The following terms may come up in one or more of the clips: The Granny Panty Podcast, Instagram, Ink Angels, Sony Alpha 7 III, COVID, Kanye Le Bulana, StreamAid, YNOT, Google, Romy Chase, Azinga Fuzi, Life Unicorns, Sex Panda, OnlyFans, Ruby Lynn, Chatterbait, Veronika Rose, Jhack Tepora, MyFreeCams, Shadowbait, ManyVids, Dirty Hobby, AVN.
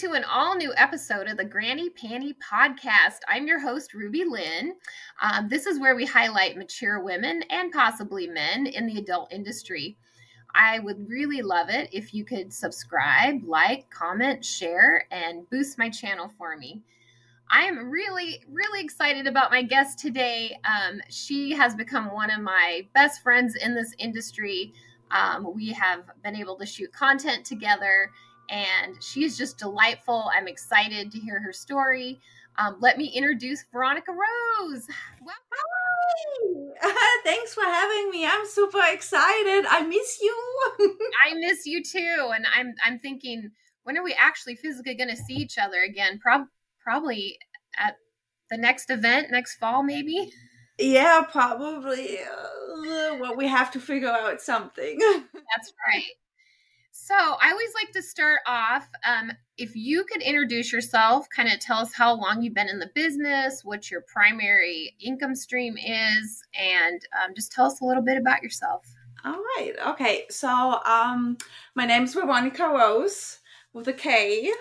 to an all-new episode of the Granny Panty Podcast. I'm your host, Ruby Lynn. This is where we highlight mature women and possibly men in the adult industry. I would really love it if you could subscribe, like, comment, share, and boost my channel for me. I am really excited about my guest today. She has become one of my best friends in this industry. We have been able to shoot content together, and she is just delightful. I'm excited to hear her story. Let me introduce Veronika Rose. Welcome. Hi. Thanks for having me. I'm super excited. I miss you. I miss you too. And I'm thinking, when are we actually physically going to see each other again? Probably at the next event next fall, maybe. Yeah, probably. Well, we have to figure out something. That's right. So I always like to start off, if you could introduce yourself, kind of tell us how long you've been in the business, what your primary income stream is, and just tell us a little bit about yourself. All right. Okay. So my name is Veronika Rose with a K,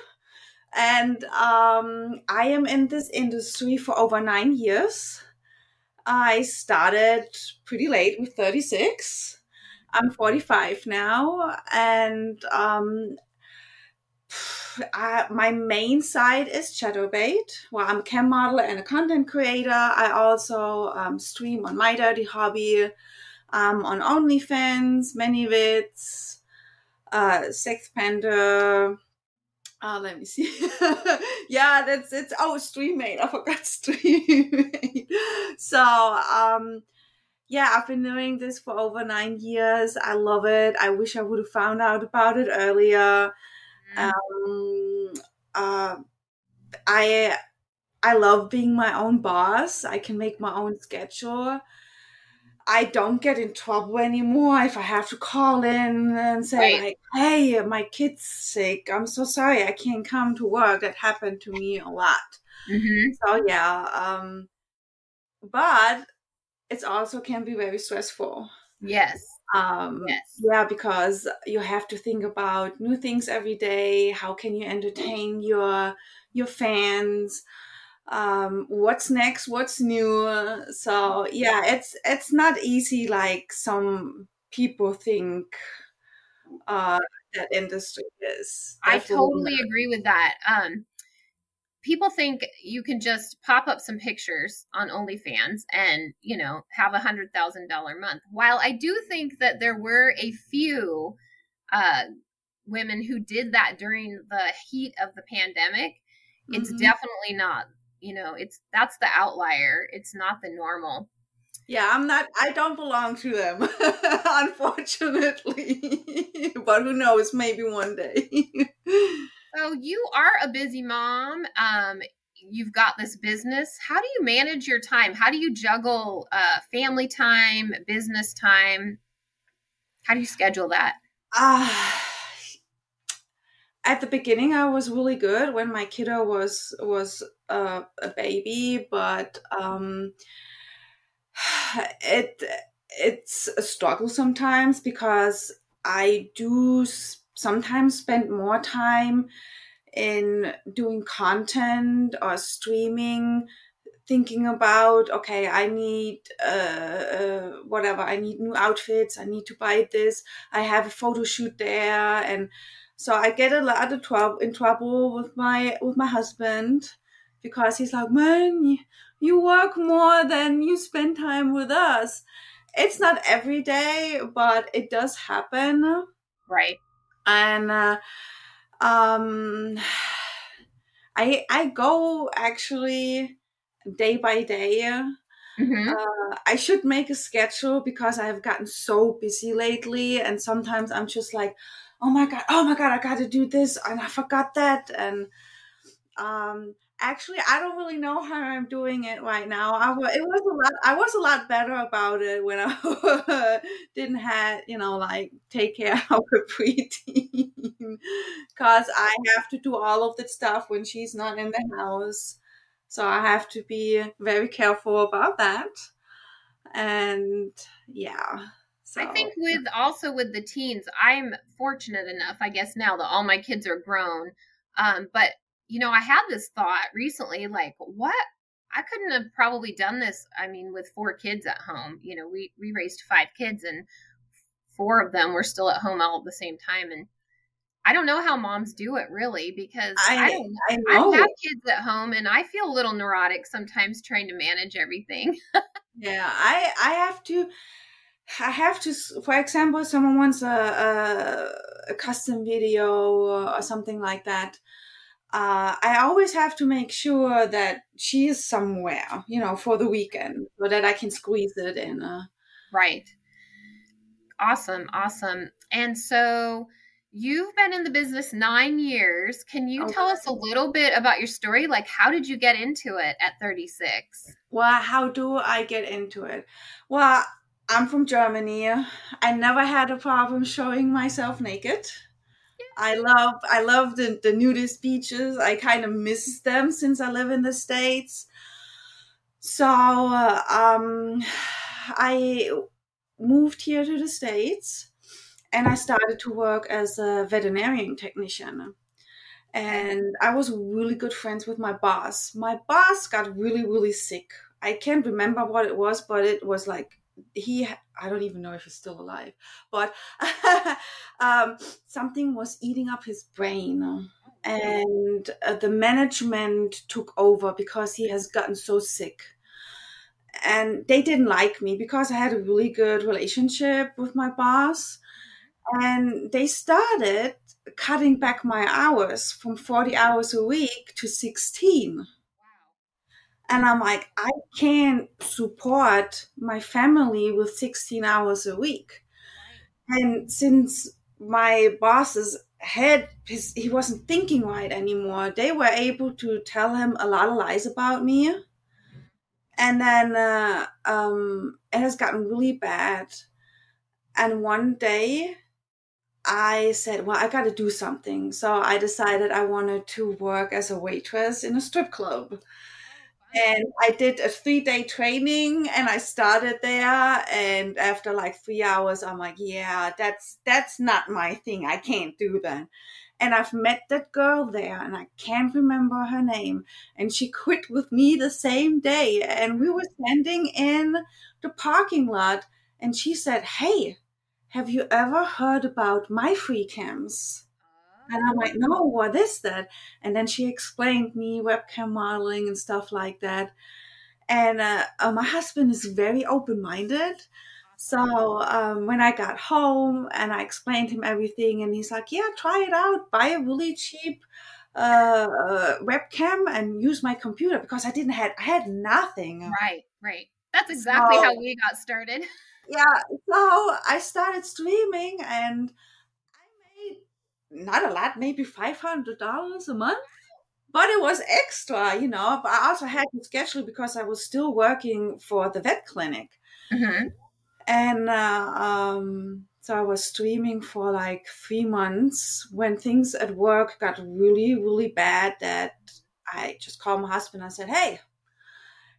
and I am in this industry for over 9 years. I started pretty late with 36. I'm 45 now, and my main side is Shadowbait. Well, I'm a cam model and a content creator. I also stream on My Dirty Hobby, on OnlyFans, ManyVids, Sex Panda. Let me see. Yeah, that's it. Oh, StreamAid. I forgot StreamAid. So, yeah, I've been doing this for over 9 years. I love it. I wish I would have found out about it earlier. I love being my own boss. I can make my own schedule. I don't get in trouble anymore if I have to call in and say, like, hey, my kid's sick. I'm so sorry. I can't come to work. That happened to me a lot. Mm-hmm. So, yeah. But it also can be very stressful. Yes. Yeah, because you have to think about new things every day. How can you entertain your fans? What's next? What's new? So yeah, it's not easy. Like some people think that industry is. Definitely. I totally agree with that. People think you can just pop up some pictures on OnlyFans and, you know, have $100,000 month. While I do think that there were a few women who did that during the heat of the pandemic, it's definitely not, you know, that's the outlier. It's not the normal. Yeah, I don't belong to them, unfortunately, but who knows, maybe one day. So you are a busy mom. You've got this business. How do you manage your time? How do you juggle family time, business time? How do you schedule that? At the beginning, I was really good when my kiddo was a baby, but it's a struggle sometimes because I do sometimes spend more time in doing content or streaming, thinking about, okay, I need whatever, I need new outfits, I need to buy this, I have a photo shoot there, and so I get a lot of trouble with my husband because he's like, man, you work more than you spend time with us. It's not every day, but it does happen. Right. And I go actually day by day. Mm-hmm. I should make a schedule because I have gotten so busy lately, and sometimes I'm just like, oh my god, I gotta do this, and I forgot that. And actually, I don't really know how I'm doing it right now. I was a lot better about it when I didn't have, you know, like take care of a preteen, because I have to do all of that stuff when she's not in the house. So I have to be very careful about that. And yeah. So. I think with the teens, I'm fortunate enough, I guess now that all my kids are grown, But, you know, I had this thought recently, like, what? I couldn't have probably done this, I mean, with 4 kids at home. You know, we raised 5 kids, and 4 of them were still at home all at the same time. And I don't know how moms do it, really, because I have kids at home, and I feel a little neurotic sometimes trying to manage everything. Yeah, I have to, for example, someone wants a custom video or something like that. I always have to make sure that she is somewhere, you know, for the weekend, so that I can squeeze it in. Right. Awesome. Awesome. And so you've been in the business 9 years. Can you tell us a little bit about your story? Like, how did you get into it at 36? Well, how do I get into it? Well, I'm from Germany. I never had a problem showing myself naked. I love the nudist beaches. I kind of miss them since I live in the States. So I moved here to the States, and I started to work as a veterinarian technician. And I was really good friends with my boss. My boss got really, really sick. I can't remember what it was, but it was like, I don't even know if he's still alive, but something was eating up his brain, and the management took over because he has gotten so sick. And they didn't like me because I had a really good relationship with my boss, and they started cutting back my hours from 40 hours a week to 16. And I'm like, I can't support my family with 16 hours a week. And since my boss's head, he wasn't thinking right anymore, they were able to tell him a lot of lies about me. And then it has gotten really bad. And one day I said, well, I got to do something. So I decided I wanted to work as a waitress in a strip club. And I did a 3-day training, and I started there. And after like 3 hours, I'm like, yeah, that's not my thing. I can't do that. And I've met that girl there, and I can't remember her name. And she quit with me the same day. And we were standing in the parking lot, and she said, hey, have you ever heard about MyFreeCams? And I'm like, no, what is that? And then she explained me webcam modeling and stuff like that. And my husband is very open-minded. So when I got home and I explained him everything, and he's like, yeah, try it out. Buy a really cheap webcam and use my computer, because I had nothing. Right, right. That's exactly how we got started. Yeah, so I started streaming, and not a lot, maybe $500 a month, but it was extra, you know. But I also had to schedule because I was still working for the vet clinic. Mm-hmm. And so I was streaming for like 3 months when things at work got really, really bad, that I just called my husband and said, hey,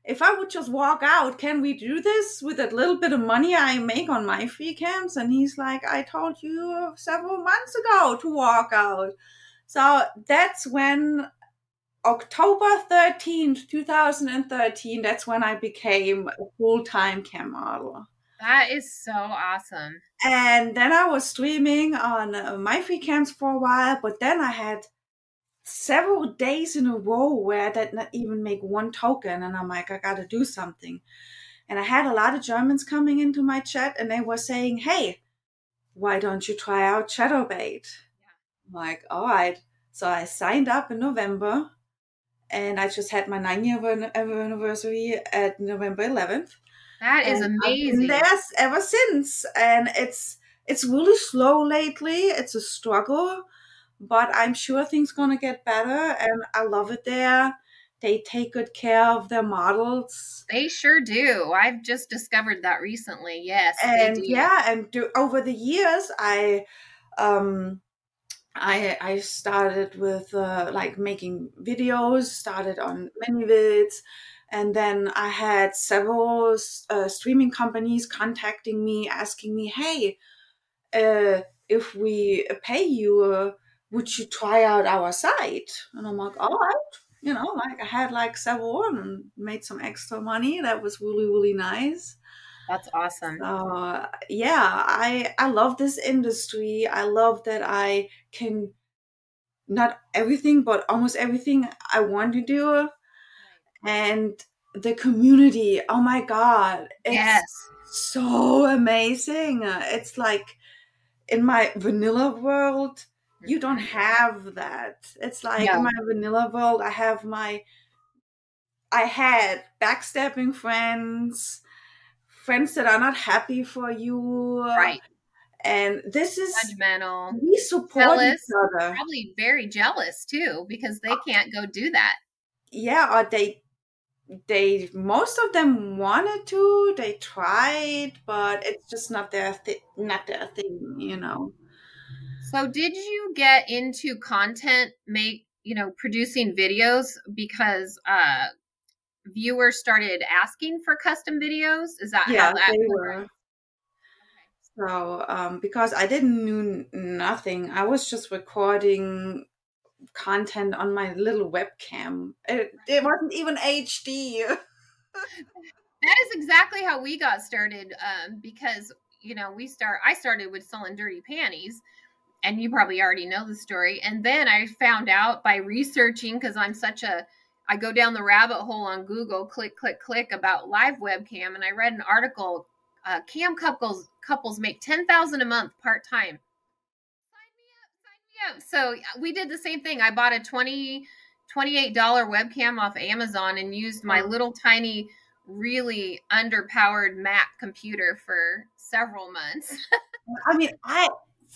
if I would just walk out, can we do this with that little bit of money I make on my free camps? And he's like, I told you several months ago to walk out. So that's when October 13th, 2013, that's when I became a full-time cam model. That is so awesome. And then I was streaming on my free camps for a while, but then I had several days in a row where I did not even make one token, and I'm like, I gotta do something. And I had a lot of Germans coming into my chat, and they were saying, hey, why don't you try out Shadowbait? Yeah. I'm like, all right. So I signed up in November, and I just had my 9-year anniversary at November 11th. That is amazing. Yes, ever since. And it's really slow lately. It's a struggle, but I'm sure things going to get better, and I love it there. They take good care of their models. They sure do. I've just discovered that recently, yes. And they do. Yeah, and over the years, I started with like making videos, started on ManyVids, and then I had several streaming companies contacting me, asking me, hey, if we pay you would you try out our site? And I'm like, all right. You know, like I had like several and made some extra money. That was really, really nice. That's awesome. Yeah, I love this industry. I love that I can not everything, but almost everything I want to do. And the community, oh my God. It's so amazing. It's like in my vanilla world, you don't have that. It's like in my vanilla world, I have my, I had backstabbing friends, friends that are not happy for you. Right. And this is judgmental. We support each other. Probably very jealous too, because they can't go do that. Yeah. Or they, most of them wanted to, they tried, but it's just not their thing, you know? So did you get into content, producing videos because viewers started asking for custom videos? Is that how that worked? Yeah, they were. Okay. So because I didn't know nothing, I was just recording content on my little webcam. It wasn't even HD. That is exactly how we got started because, I started with selling dirty panties. And you probably already know the story. And then I found out by researching, because I go down the rabbit hole on Google, click, click, click about live webcam. And I read an article, cam couples make $10,000 a month part-time. Sign me up. So we did the same thing. I bought a $28 webcam off Amazon and used my little tiny, really underpowered Mac computer for several months.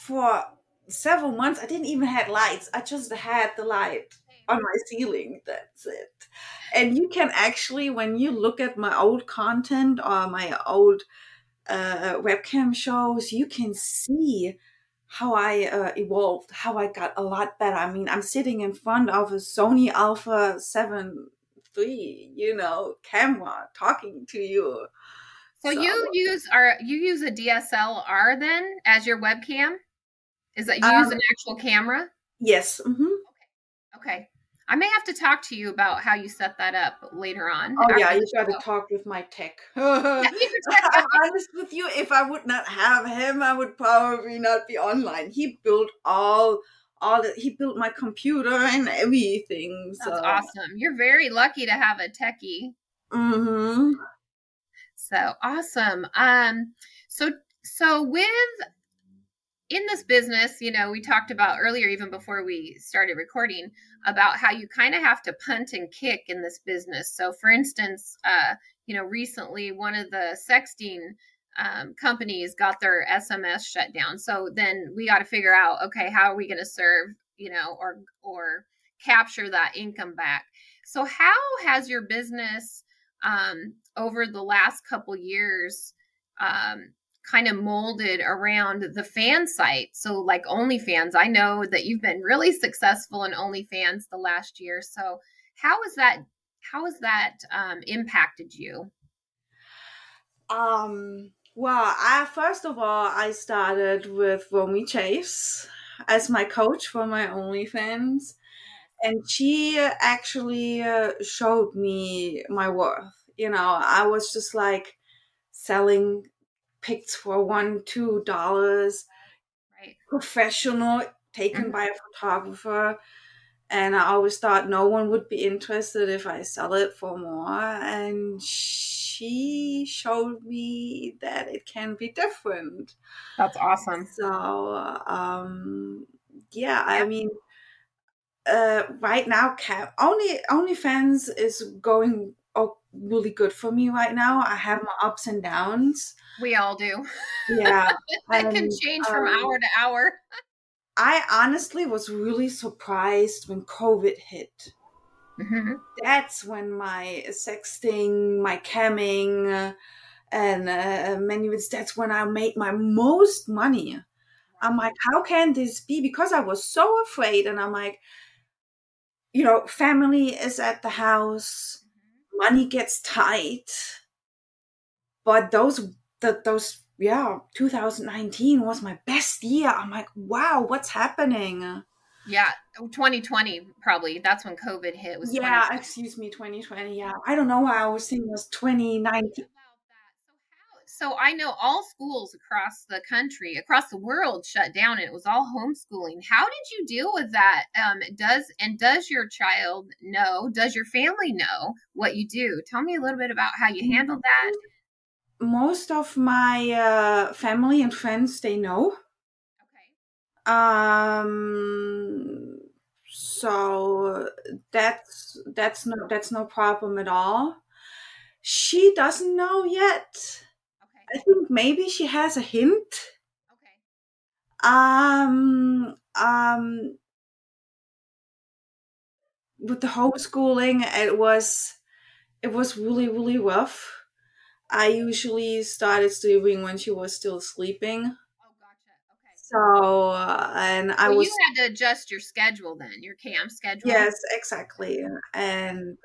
For several months, I didn't even have lights. I just had the light on my ceiling. That's it. And you can actually, when you look at my old content or my old webcam shows, you can see how I evolved, how I got a lot better. I mean, I'm sitting in front of a Sony Alpha 7 III, camera talking to you. So you use a DSLR then as your webcam? Is that you use an actual camera? Yes. Mm-hmm. Okay. I may have to talk to you about how you set that up later on. Oh yeah, you got to talk with my tech. I'm honest with you, if I would not have him, I would probably not be online. He built he built my computer and everything. So. That's awesome. You're very lucky to have a techie. Mm-hmm. So awesome. So in this business, we talked about earlier, even before we started recording, about how you kind of have to punt and kick in this business. So for instance, recently one of the sexting companies got their SMS shut down. So then we got to figure out, okay, how are we going to serve, or capture that income back? So how has your business over the last couple years, kind of molded around the fan site? So like OnlyFans, I know that you've been really successful in OnlyFans the last year. So how has that impacted you? Well, I started with Romy Chase as my coach for my OnlyFans. And she actually showed me my worth. I was just like selling pics for $1, $2, right? Professional, taken by a photographer. And I always thought no one would be interested if I sell it for more. And she showed me that it can be different. That's awesome. So, right now, OnlyFans is going really good for me right now. I have my ups and downs. We all do. Yeah. It can change from hour to hour. I honestly was really surprised when COVID hit. Mm-hmm. That's when my sexting, my camming, and ManyVids, that's when I made my most money. I'm like, how can this be? Because I was so afraid. And I'm like, family is at the house, money gets tight. But those 2019 was my best year. I'm like, wow, what's happening? Yeah, 2020 probably. That's when COVID hit. Was yeah, excuse me, 2020. Yeah, I don't know why I was thinking it was 2019. So I know all schools across the country, across the world shut down, and it was all homeschooling. How did you deal with that? Does your child know, does your family know what you do? Tell me a little bit about how you handled that. Most of my family and friends, they know. Okay. So that's no problem at all. She doesn't know yet. I think maybe she has a hint. Okay. With the homeschooling, it was really, really rough. I usually started sleeping when she was still sleeping. Oh, gotcha. Okay. So, you had to adjust your schedule then, your camp schedule. Yes, exactly. And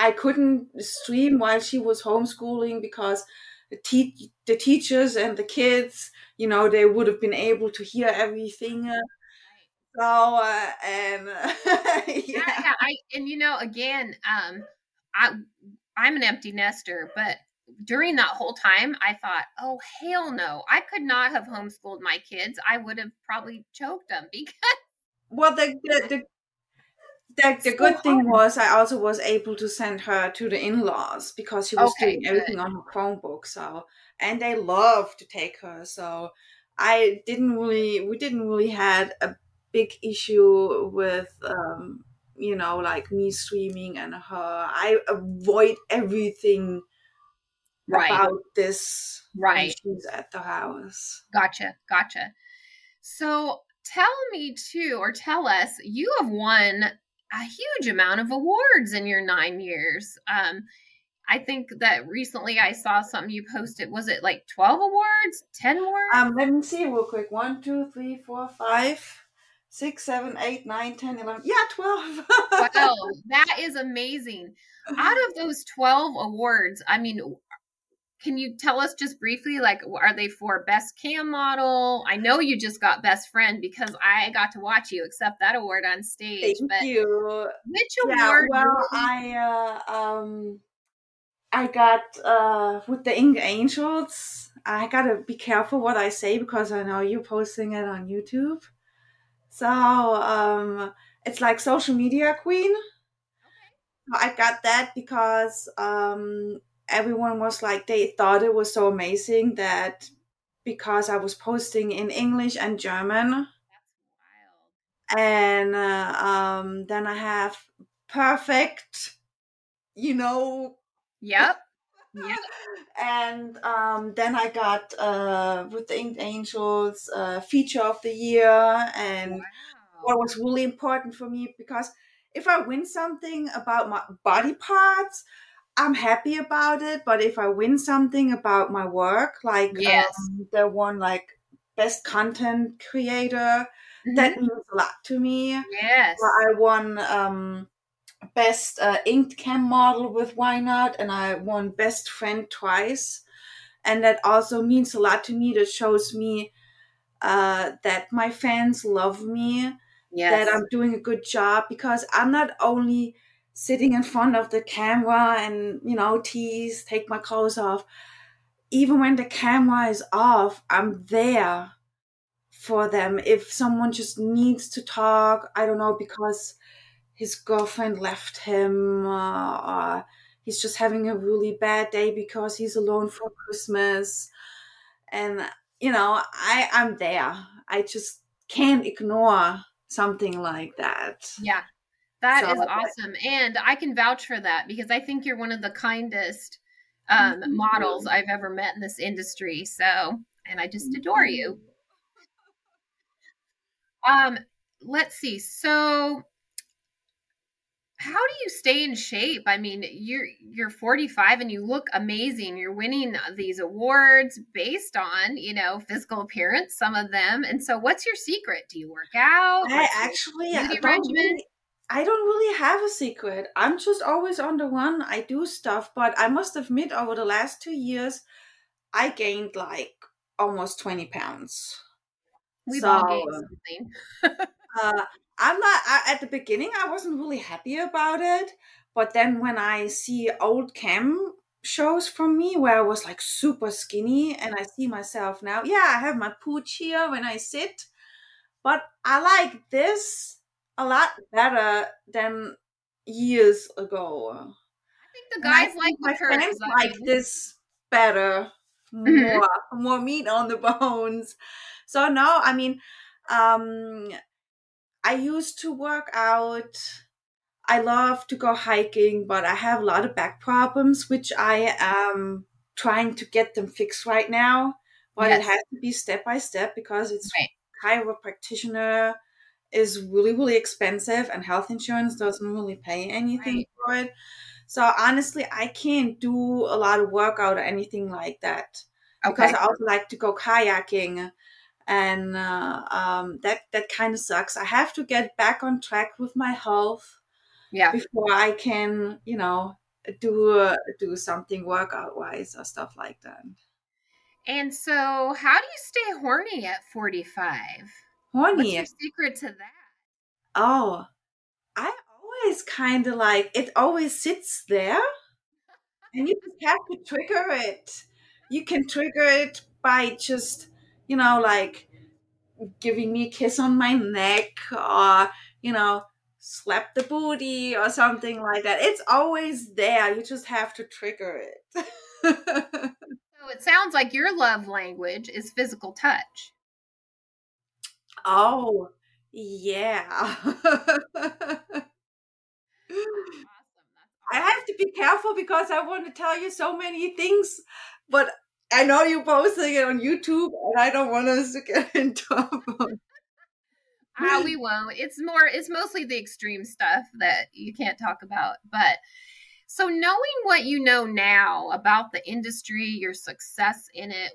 I couldn't stream while she was homeschooling because the teachers and the kids, they would have been able to hear everything. I'm an empty nester, but during that whole time, I thought, oh, hell no, I could not have homeschooled my kids. I would have probably choked them because... Well, the good thing was I also was able to send her to the in-laws because she was doing everything on her Chromebook. So, and they love to take her. So we didn't really had a big issue with, me streaming and her. I avoid everything about this when she's at the house. Gotcha. So tell us, you have won a huge amount of awards in your 9 years. I think that recently I saw something you posted. Was it like 12 awards, 10 awards? Let me see real quick. 1, 2, 3, 4, 5, 6, 7, 8, 9, 10, 11. Yeah, 12. Wow, that is amazing. Out of those 12 awards, I mean, can you tell us just briefly, like, are they for best cam model? I know you just got best friend because I got to watch you accept that award on stage. Thank you. Which award? Yeah, well, I got with the Ink Angels. I gotta be careful what I say because I know you're posting it on YouTube. So it's like social media queen. Okay. I got that because. Everyone was like, they thought it was so amazing that because I was posting in English and German. That's wild. And then I have perfect, Yep. And then I got with the Ink Angels feature of the year. And what was really important for me, because if I win something about my body parts, I'm happy about it, but if I win something about my work, like the one like best content creator, that means a lot to me. Yes, I won best inked cam model with YNOT, and I won best friend twice, and that also means a lot to me. That shows me that my fans love me, that I'm doing a good job, because I'm not only sitting in front of the camera and, tease, take my clothes off. Even when the camera is off, I'm there for them. If someone just needs to talk, I don't know, because his girlfriend left him, or he's just having a really bad day because he's alone for Christmas. And, I'm there. I just can't ignore something like that. Yeah. That is awesome. And I can vouch for that because I think you're one of the kindest models I've ever met in this industry. So, and I just adore you. Let's see. So how do you stay in shape? I mean, you're 45 and you look amazing. You're winning these awards based on, physical appearance, some of them. And so what's your secret? Do you work out? I don't really have a secret. I'm just always on the run. I do stuff, but I must admit over the last 2 years, I gained like almost 20 pounds. We all gained something. I'm not, at the beginning, I wasn't really happy about it. But then when I see old cam shows from me where I was like super skinny and I see myself now, yeah, I have my pooch here when I sit. But I like this a lot better than years ago. I think the guys like the curves. My friends like this better, more meat on the bones. So no, I mean, I used to work out. I love to go hiking, but I have a lot of back problems, which I am trying to get them fixed right now. But yes, it has to be step by step because it's chiropractor is really, really expensive and health insurance doesn't really pay anything for it. So honestly, I can't do a lot of workout or anything like that because I also like to go kayaking. And that kind of sucks. I have to get back on track with my health. Yeah. Before I can, you know, do something workout wise or stuff like that. And so, how do you stay horny at 45? Horny. What's your secret to that? Oh, I always kind of like it. Always sits there, and you just have to trigger it. You can trigger it by just, you know, like giving me a kiss on my neck, or you know, slap the booty or something like that. It's always there. You just have to trigger it. So it sounds like your love language is physical touch. Oh, yeah. I have to be careful because I want to tell you so many things, but I know you're posting it on YouTube and I don't want us to get in trouble. Ah, we won't. It's mostly the extreme stuff that you can't talk about. But so knowing what you know now about the industry, your success in it,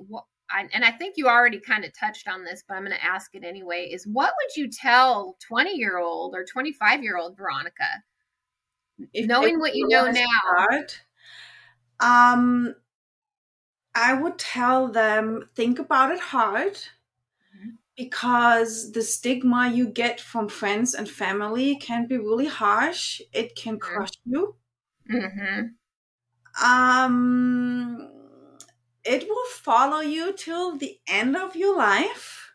and I think you already kind of touched on this, but I'm going to ask it anyway, is what would you tell 20-year-old or 25-year-old Veronika? Knowing what you know now. I would tell them, think about it hard. Because the stigma you get from friends and family can be really harsh. It can crush you. Mm-hmm. It will follow you till the end of your life.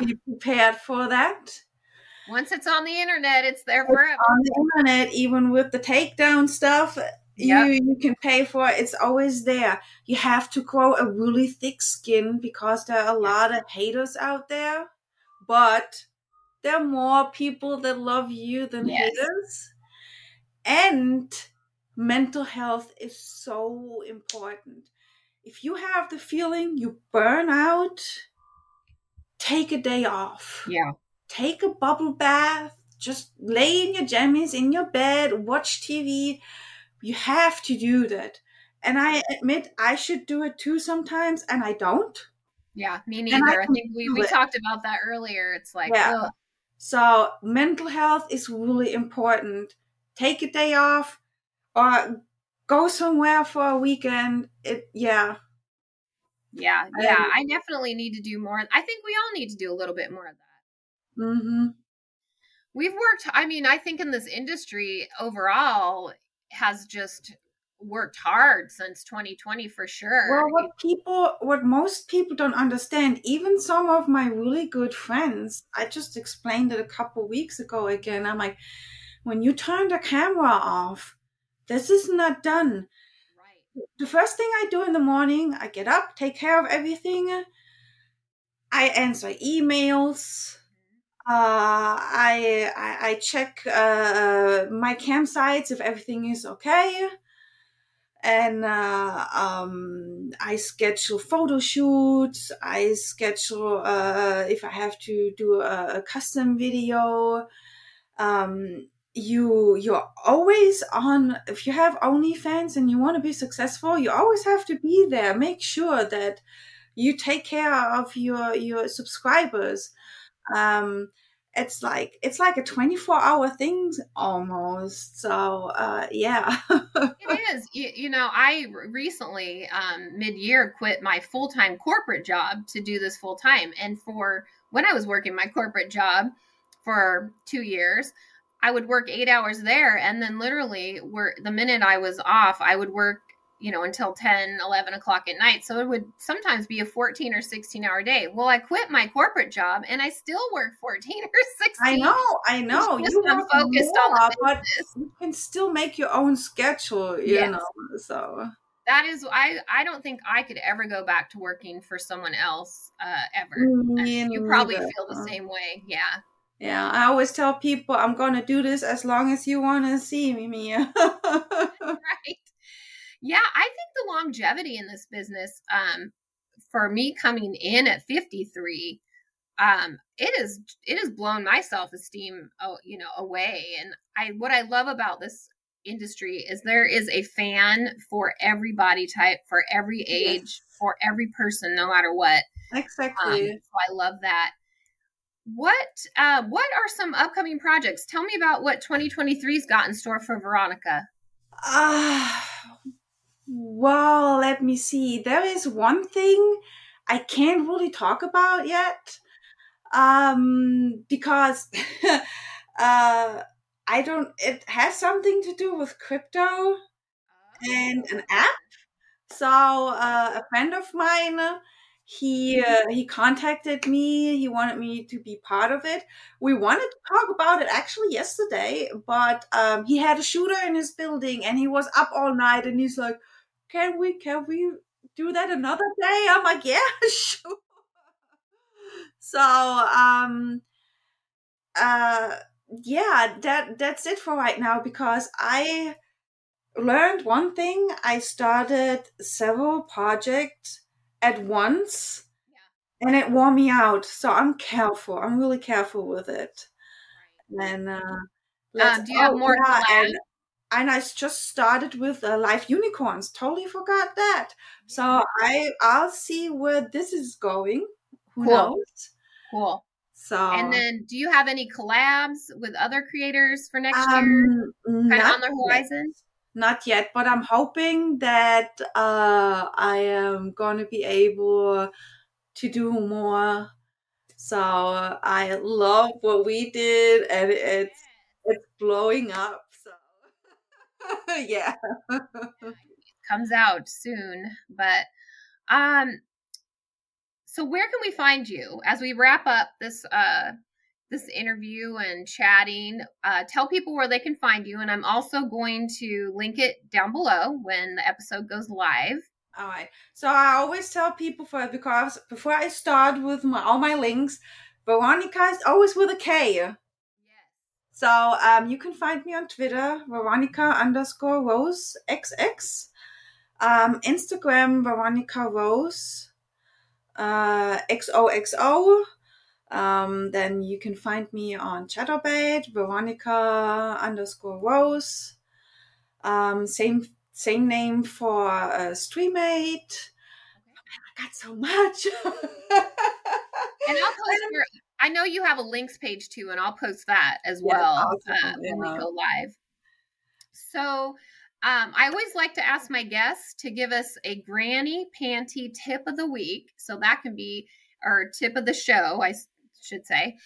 Yeah. Be prepared for that. Once it's on the internet, it's there forever. It's on the internet, even with the takedown stuff, you can pay for it. It's always there. You have to grow a really thick skin because there are a lot of haters out there, but there are more people that love you than haters. And mental health is so important. If you have the feeling you burn out, take a day off. Yeah. Take a bubble bath. Just lay in your jammies in your bed, watch TV. You have to do that. And I admit I should do it too sometimes, and I don't. Yeah, me neither. I think we talked about that earlier. It's like, So mental health is really important. Take a day off or go somewhere for a weekend. I definitely need to do more. I think we all need to do a little bit more of that. Mm-hmm. We've worked, I mean, I think in this industry overall, has just worked hard since 2020 for sure. Well, what most people don't understand, even some of my really good friends, I just explained it a couple weeks ago again. I'm like, when you turn the camera off, this is not done. Right. The first thing I do in the morning, I get up, take care of everything. I answer emails. I check my campsites if everything is okay, and I schedule photo shoots. I schedule if I have to do a custom video. You're always on. If you have OnlyFans and you want to be successful, you always have to be there. Make sure that you take care of your subscribers. It's like a 24-hour thing almost. So, It is. You know, I recently, mid-year quit my full-time corporate job to do this full-time. And for when I was working my corporate job for 2 years, I would work 8 hours there. And then literally the minute I was off, I would work, you know, until 10, 11 o'clock at night. So it would sometimes be a 14 or 16 hour day. Well, I quit my corporate job and I still work 14 or 16. I know. You are focused on but you can still make your own schedule, you know, so. That is, I don't think I could ever go back to working for someone else ever. You probably feel the same way. Yeah. Yeah, I always tell people I'm going to do this as long as you want to see me, Mia. Right. Yeah, I think the longevity in this business, for me coming in at 53, it has blown my self-esteem, away. And what I love about this industry is there is a fan for every body type, for every age, for every person, no matter what. Exactly. So I love that. What are some upcoming projects? Tell me about what 2023's got in store for Veronika. Well, let me see. There is one thing I can't really talk about yet, because it has something to do with crypto and an app. So a friend of mine, he contacted me. He wanted me to be part of it. We wanted to talk about it actually yesterday, but he had a shooter in his building and he was up all night and he's like, can we do that another day? I'm like, yeah, sure. So, that's it for right now, because I learned one thing. I started several projects at once, and it wore me out. So I'm careful. I'm really careful with it. Right. And do you have more? Yeah, and I just started with Life Unicorns. Totally forgot that. So I'll see where this is going. Who knows? Cool. So and then, do you have any collabs with other creators for next year? Kind of on the horizon. Not yet, but I'm hoping that I am going to be able to do more. So I love what we did, and it's blowing up. So yeah, it comes out soon. But so where can we find you as we wrap up this this interview and chatting? Tell people where they can find you. And I'm also going to link it down below when the episode goes live. All right. So I always tell people, because before I start with all my links, Veronika is always with a K. Yes. So you can find me on Twitter, Veronika_Rose XX. Instagram, Veronika Rose XOXO. Then you can find me on Chatterbait, Veronika_Rose. Same name for StreamAid. Okay. I got so much. And I'll post I know you have a links page too, and I'll post that as well when we go live. So I always like to ask my guests to give us a granny panty tip of the week. So that can be, or tip of the show, I should say.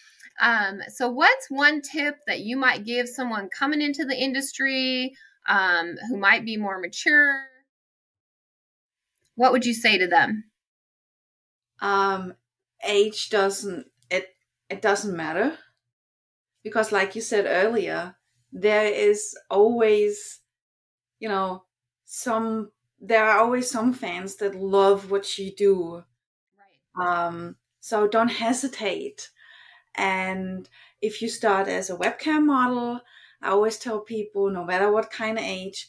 So what's one tip that you might give someone coming into the industry, who might be more mature? What would you say to them? Age doesn't matter, because like you said earlier, there is always, there are always some fans that love what you do. So don't hesitate. And if you start as a webcam model, I always tell people, no matter what kind of age,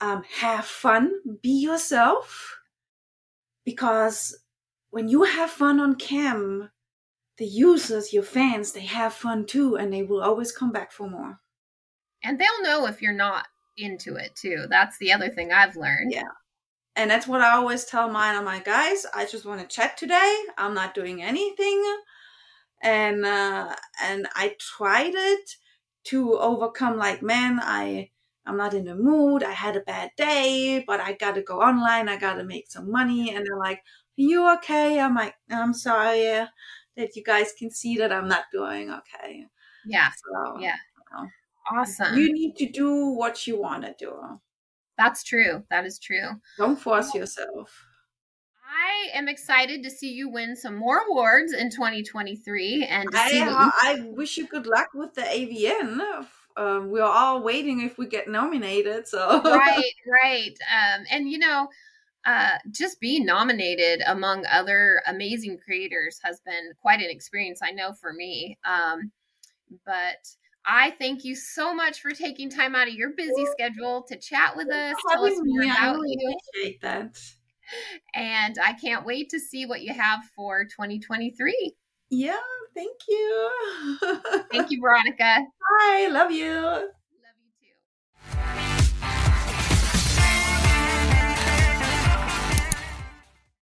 have fun, be yourself, because when you have fun on cam, the users, your fans, they have fun too, and they will always come back for more. And they'll know if you're not into it too. That's the other thing I've learned. Yeah. And that's what I always tell mine. I'm like, guys, I just want to chat today. I'm not doing anything. And I tried it to overcome, like, man, I'm not in the mood. I had a bad day, but I got to go online. I got to make some money. And they're like, are you okay? I'm like, I'm sorry. that you guys can see that I'm not doing. Okay. Yeah. So, yeah. You know. Awesome. You need to do what you want to do. That's true. That is true. Don't force yourself. I am excited to see you win some more awards in 2023. And I wish you good luck with the AVN. We're all waiting if we get nominated. So Right. And, you know, just being nominated among other amazing creators has been quite an experience, I know, for me. But I thank you so much for taking time out of your busy schedule to chat with us. Tell us more about you. I appreciate that. And I can't wait to see what you have for 2023. Yeah, thank you. Thank you, Veronika. Bye, love you.